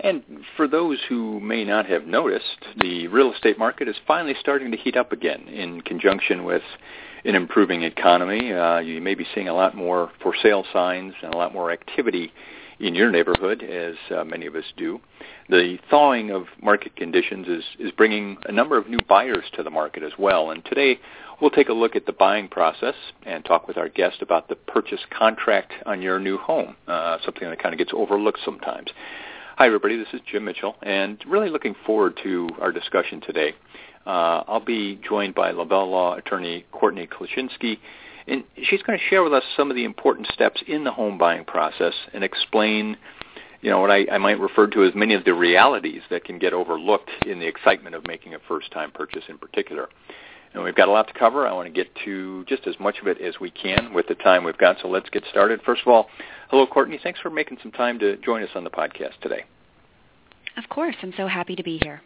And for those who may not have noticed, the real estate market is finally starting to heat up again in conjunction with an improving economy. You may be seeing a lot more for sale signs and a lot more activity in your neighborhood, as many of us do. The thawing of market conditions is bringing a number of new buyers to the market as well. And today we'll take a look at the buying process and talk with our guest about the purchase contract on your new home, something that kind of gets overlooked sometimes. Hi, everybody. This is Jim Mitchell, and really looking forward to our discussion today. I'll be joined by Lavelle Law attorney Courtney Kleshinski, and she's going to share with us some of the important steps in the home buying process and explain, what I might refer to as many of the realities that can get overlooked in the excitement of making a first-time purchase in particular. And we've got a lot to cover. I want to get to just as much of it as we can with the time we've got, so let's get started. First of all, hello, Courtney. Thanks for making some time to join us on the podcast today. Of course. I'm so happy to be here.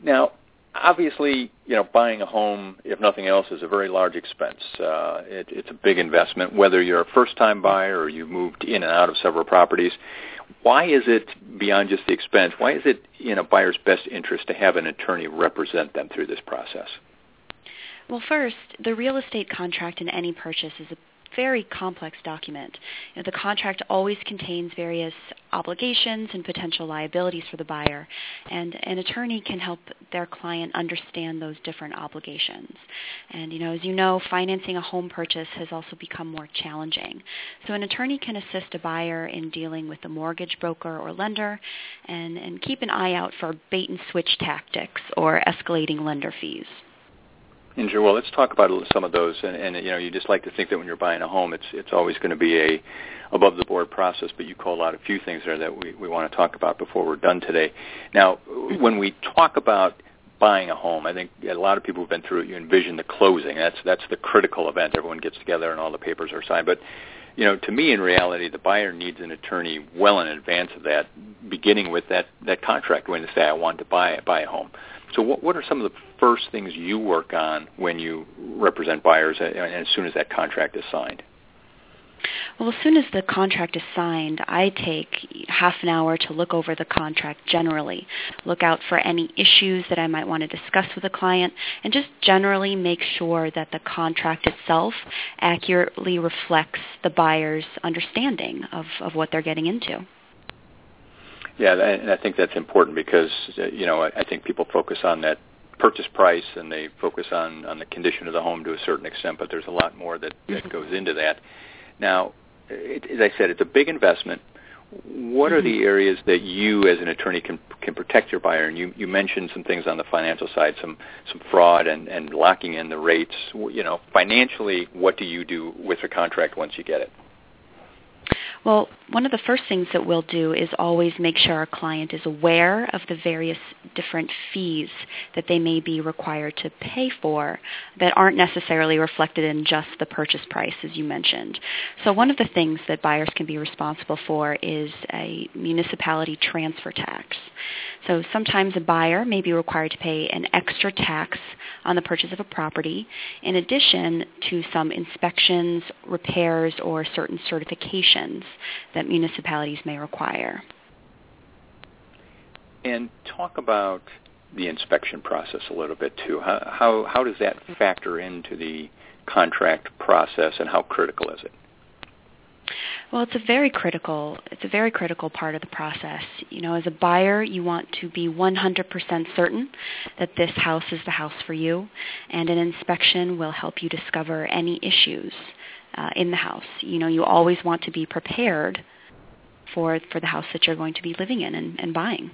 Now, obviously, buying a home, if nothing else, is a very large expense. It's a big investment, whether you're a first-time buyer or you've moved in and out of several properties. Why is it, beyond just the expense, why is it in a buyer's best interest to have an attorney represent them through this process? Well, first, the real estate contract in any purchase is a very complex document. The contract always contains various obligations and potential liabilities for the buyer, and an attorney can help their client understand those different obligations. And, as you know, financing a home purchase has also become more challenging. So an attorney can assist a buyer in dealing with the mortgage broker or lender and keep an eye out for bait-and-switch tactics or escalating lender fees. Well, let's talk about some of those. And you just like to think that when you're buying a home, it's always going to be a above-the-board process, but you call out a few things there that we want to talk about before we're done today. Now, when we talk about buying a home, I think a lot of people have been through it. You envision the closing. That's the critical event. Everyone gets together and all the papers are signed. But, to me, in reality, the buyer needs an attorney well in advance of that, beginning with that contract when they say, I want to buy a home. So what are some of the first things you work on when you represent buyers and as soon as that contract is signed? Well, as soon as the contract is signed, I take half an hour to look over the contract generally, look out for any issues that I might want to discuss with the client, and just generally make sure that the contract itself accurately reflects the buyer's understanding of what they're getting into. Yeah, and I think that's important because, I think people focus on that purchase price and they focus on the condition of the home to a certain extent, but there's a lot more that goes into that. Now, as I said, it's a big investment. What are the areas that you as an attorney can protect your buyer? And you mentioned some things on the financial side, some fraud and locking in the rates. Financially, what do you do with the contract once you get it? Well, one of the first things that we'll do is always make sure our client is aware of the various different fees that they may be required to pay for that aren't necessarily reflected in just the purchase price, as you mentioned. So one of the things that buyers can be responsible for is a municipality transfer tax. So sometimes a buyer may be required to pay an extra tax on the purchase of a property in addition to some inspections, repairs, or certain certifications that municipalities may require. And talk about the inspection process a little bit, too. How does that factor into the contract process, and how critical is it? Well, it's a very critical part of the process. As a buyer, you want to be 100% certain that this house is the house for you, and an inspection will help you discover any issues in the house. You always want to be prepared for the house that you're going to be living in and buying.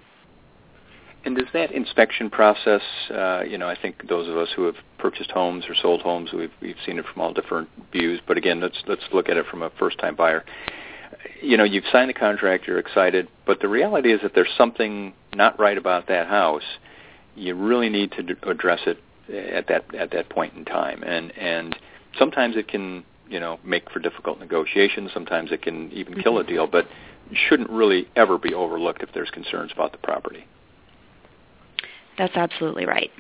And does that inspection process, I think those of us who have purchased homes or sold homes, we've seen it from all different views. But again, let's look at it from a first-time buyer. You've signed the contract, you're excited, but the reality is that there's something not right about that house. you really need to address it at that point in time. And sometimes it can, make for difficult negotiations. Sometimes it can even kill a deal, but shouldn't really ever be overlooked if there's concerns about the property. That's absolutely right.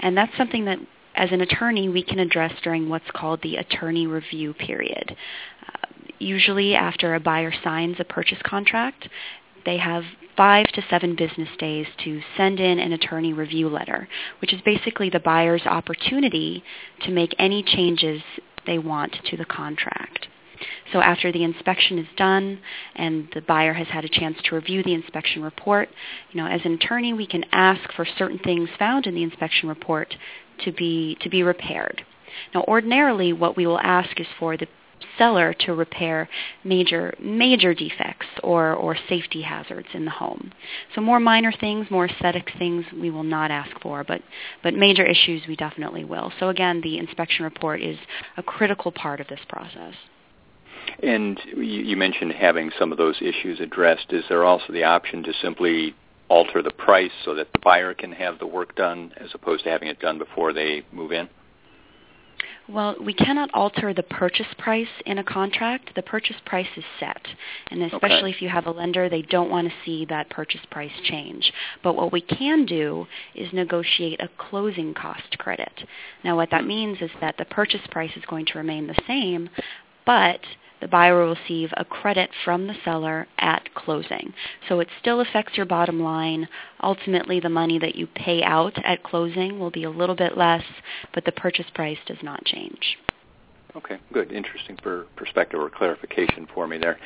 And that's something that, as an attorney, we can address during what's called the attorney review period. Usually after a buyer signs a purchase contract, they have 5 to 7 business days to send in an attorney review letter, which is basically the buyer's opportunity to make any changes they want to the contract. So after the inspection is done and the buyer has had a chance to review the inspection report, as an attorney, we can ask for certain things found in the inspection report to be repaired. Now, ordinarily, what we will ask is for the seller to repair major defects or safety hazards in the home. So more minor things, more aesthetic things we will not ask for, but major issues we definitely will. So again, the inspection report is a critical part of this process. And you mentioned having some of those issues addressed. Is there also the option to simply alter the price so that the buyer can have the work done as opposed to having it done before they move in? Well, we cannot alter the purchase price in a contract. The purchase price is set, and especially if you have a lender, they don't want to see that purchase price change. But what we can do is negotiate a closing cost credit. Now, what that means is that the purchase price is going to remain the same, but the buyer will receive a credit from the seller at closing. So it still affects your bottom line. Ultimately, the money that you pay out at closing will be a little bit less, but the purchase price does not change. Okay, good. Interesting perspective or clarification for me there.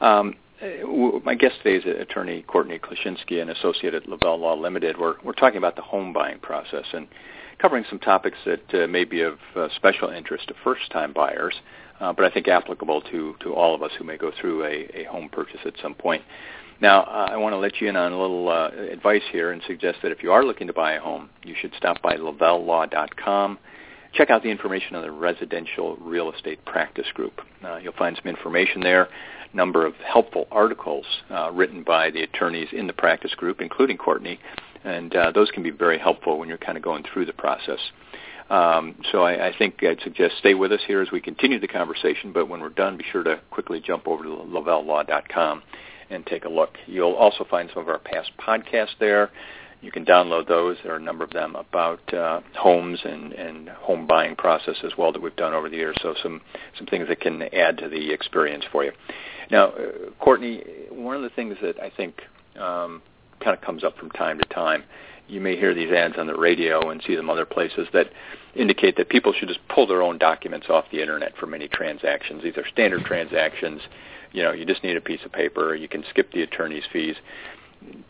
My guest today is attorney Courtney Kleshinski and associate at Lavelle Law Limited. We're talking about the home buying process and covering some topics that may be of special interest to first-time buyers, but I think applicable to all of us who may go through a home purchase at some point. Now, I want to let you in on a little advice here and suggest that if you are looking to buy a home, you should stop by LavelleLaw.com. Check out the information on the Residential Real Estate Practice Group. You'll find some information there, a number of helpful articles written by the attorneys in the practice group, including Courtney, and those can be very helpful when you're kind of going through the process. So I think I'd suggest stay with us here as we continue the conversation, but when we're done, be sure to quickly jump over to LavelleLaw.com and take a look. You'll also find some of our past podcasts there. You can download those. There are a number of them about homes and home buying process as well that we've done over the years, so some things that can add to the experience for you. Now, Courtney, one of the things that I think kind of comes up from time to time, you may hear these ads on the radio and see them other places that indicate that people should just pull their own documents off the Internet for many transactions. These are standard transactions. You just need a piece of paper. You can skip the attorney's fees.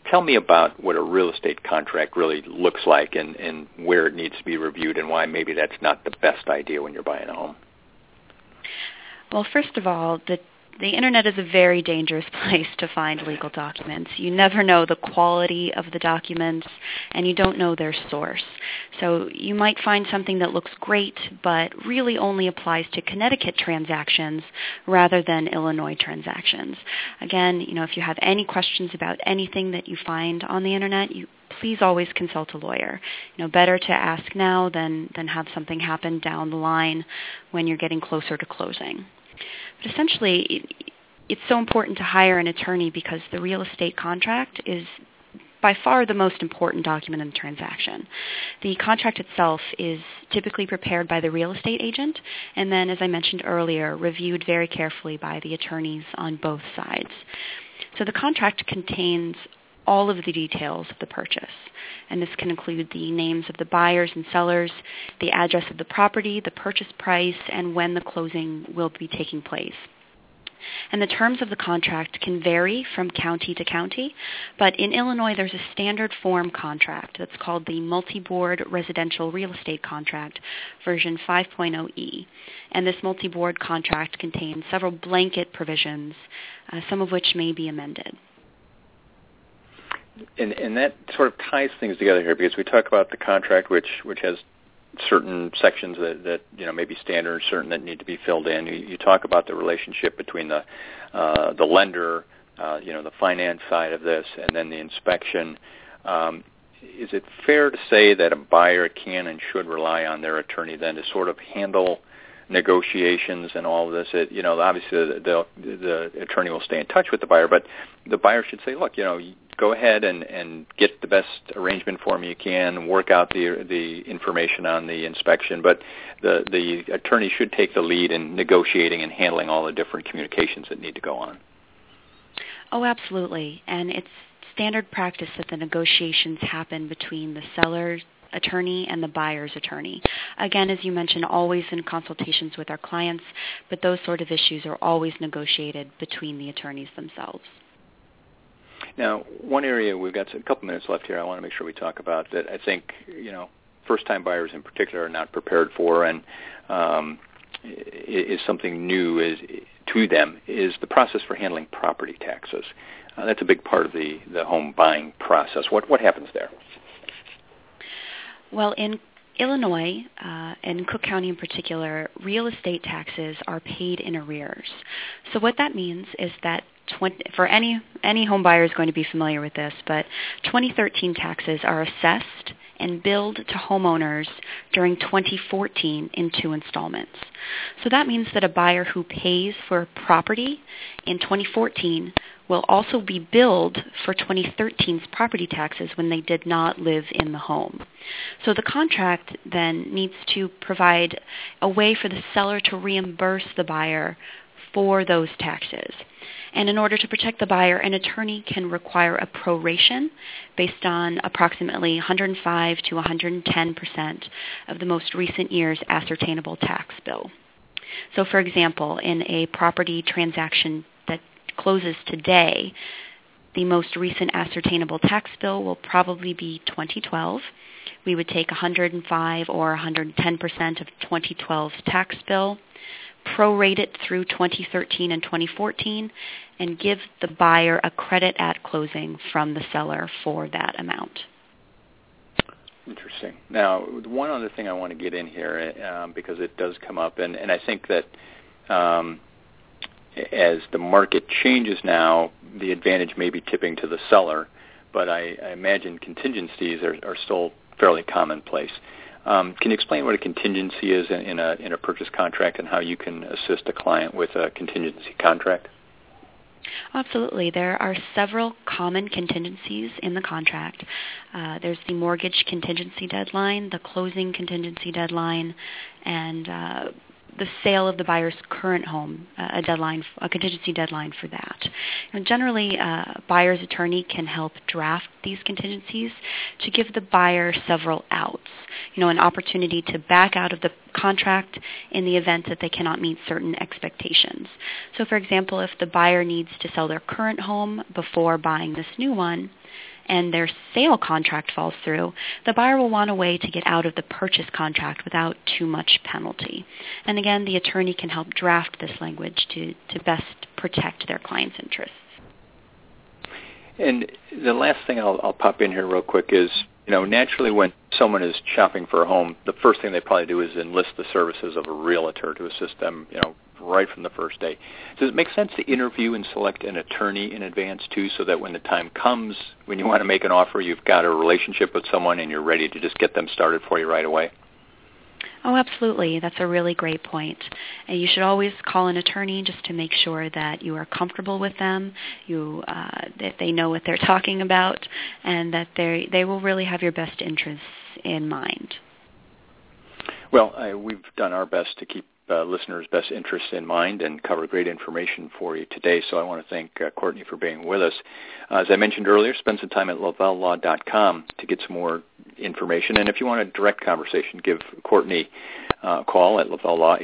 Tell me about what a real estate contract really looks like and where it needs to be reviewed and why maybe that's not the best idea when you're buying a home. Well, first of all, the Internet is a very dangerous place to find legal documents. You never know the quality of the documents, and you don't know their source. So you might find something that looks great, but really only applies to Connecticut transactions rather than Illinois transactions. Again, if you have any questions about anything that you find on the Internet, please always consult a lawyer. Better to ask now than have something happen down the line when you're getting closer to closing. But essentially, it's so important to hire an attorney because the real estate contract is by far the most important document in the transaction. The contract itself is typically prepared by the real estate agent and then, as I mentioned earlier, reviewed very carefully by the attorneys on both sides. So the contract contains all of the details of the purchase. And this can include the names of the buyers and sellers, the address of the property, the purchase price, and when the closing will be taking place. And the terms of the contract can vary from county to county, but in Illinois there's a standard form contract that's called the MultiBoard Residential Real Estate Contract version 5.0e. And this MultiBoard contract contains several blanket provisions, some of which may be amended. And that sort of ties things together here because we talk about the contract, which has certain sections that may be standard, certain that need to be filled in. You talk about the relationship between the lender, the finance side of this, and then the inspection. is it fair to say that a buyer can and should rely on their attorney then to sort of handle negotiations and all of this? You know, obviously the attorney will stay in touch with the buyer, but the buyer should say, look, you know, go ahead and get the best arrangement for me you can, work out the information on the inspection, but the attorney should take the lead in negotiating and handling all the different communications that need to go on. Oh, absolutely. And it's standard practice that the negotiations happen between the seller's attorney and the buyer's attorney. Again, as you mentioned, always in consultations with our clients, but those sort of issues are always negotiated between the attorneys themselves. Now, one area, we've got a couple minutes left here, I want to make sure we talk about that I think, you know, first-time buyers in particular are not prepared for, and is something new to them, is the process for handling property taxes. That's a big part of the home buying process. What happens there? Well, in Illinois, and Cook County in particular, real estate taxes are paid in arrears. So what that means is that for any home buyer is going to be familiar with this, but 2013 taxes are assessed and billed to homeowners during 2014 in 2 installments. So that means that a buyer who pays for a property in 2014 will also be billed for 2013's property taxes when they did not live in the home. So the contract then needs to provide a way for the seller to reimburse the buyer for those taxes. And in order to protect the buyer, an attorney can require a proration based on approximately 105 to 110% of the most recent year's ascertainable tax bill. So, for example, in a property transaction that closes today, the most recent ascertainable tax bill will probably be 2012. We would take 105 or 110% of 2012's tax bill, prorate it through 2013 and 2014, and give the buyer a credit at closing from the seller for that amount. Interesting. Now, one other thing I want to get in here, because it does come up, and I think that as the market changes now, the advantage may be tipping to the seller, but I imagine contingencies are still fairly commonplace. Can you explain what a contingency is in a purchase contract and how you can assist a client with a contingency contract? Absolutely. There are several common contingencies in the contract. There's the mortgage contingency deadline, the closing contingency deadline, and the sale of the buyer's current home, a contingency deadline for that. And generally, a buyer's attorney can help draft these contingencies to give the buyer several outs, you know, an opportunity to back out of the contract in the event that they cannot meet certain expectations. So, for example, if the buyer needs to sell their current home before buying this new one, and their sale contract falls through, the buyer will want a way to get out of the purchase contract without too much penalty. And again, the attorney can help draft this language to best protect their client's interests. And the last thing I'll pop in here real quick is, you know, naturally when someone is shopping for a home, the first thing they probably do is enlist the services of a realtor to assist them, you know, right from the first day. Does it make sense to interview and select an attorney in advance, too, so that when the time comes, when you want to make an offer, you've got a relationship with someone and you're ready to just get them started for you right away? Oh, absolutely. That's a really great point. And you should always call an attorney just to make sure that you are comfortable with them, that they know what they're talking about, and that they will really have your best interests in mind. Well, we've done our best to keep listeners' best interests in mind and cover great information for you today. So I want to thank Courtney for being with us. As I mentioned earlier, spend some time at lavellelaw.com to get some more information. And if you want a direct conversation, give Courtney a call at Lavelle Law,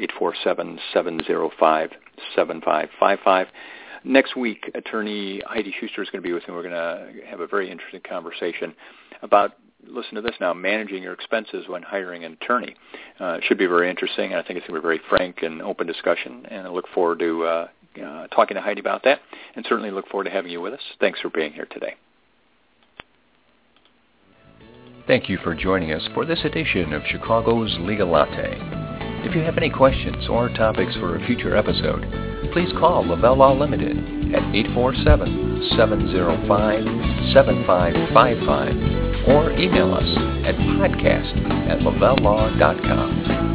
847-705-7555. Next week, attorney Heidi Schuster is going to be with me. We're going to have a very interesting conversation about, listen to this now, managing your expenses when hiring an attorney. It should be very interesting, and I think it's going to be a very frank and open discussion, and I look forward to talking to Heidi about that, and certainly look forward to having you with us. Thanks for being here today. Thank you for joining us for this edition of Chicago's Legal Latte. If you have any questions or topics for a future episode, please call Lavelle Law Limited at 847-705-7555 or email us at podcast@lavellelaw.com.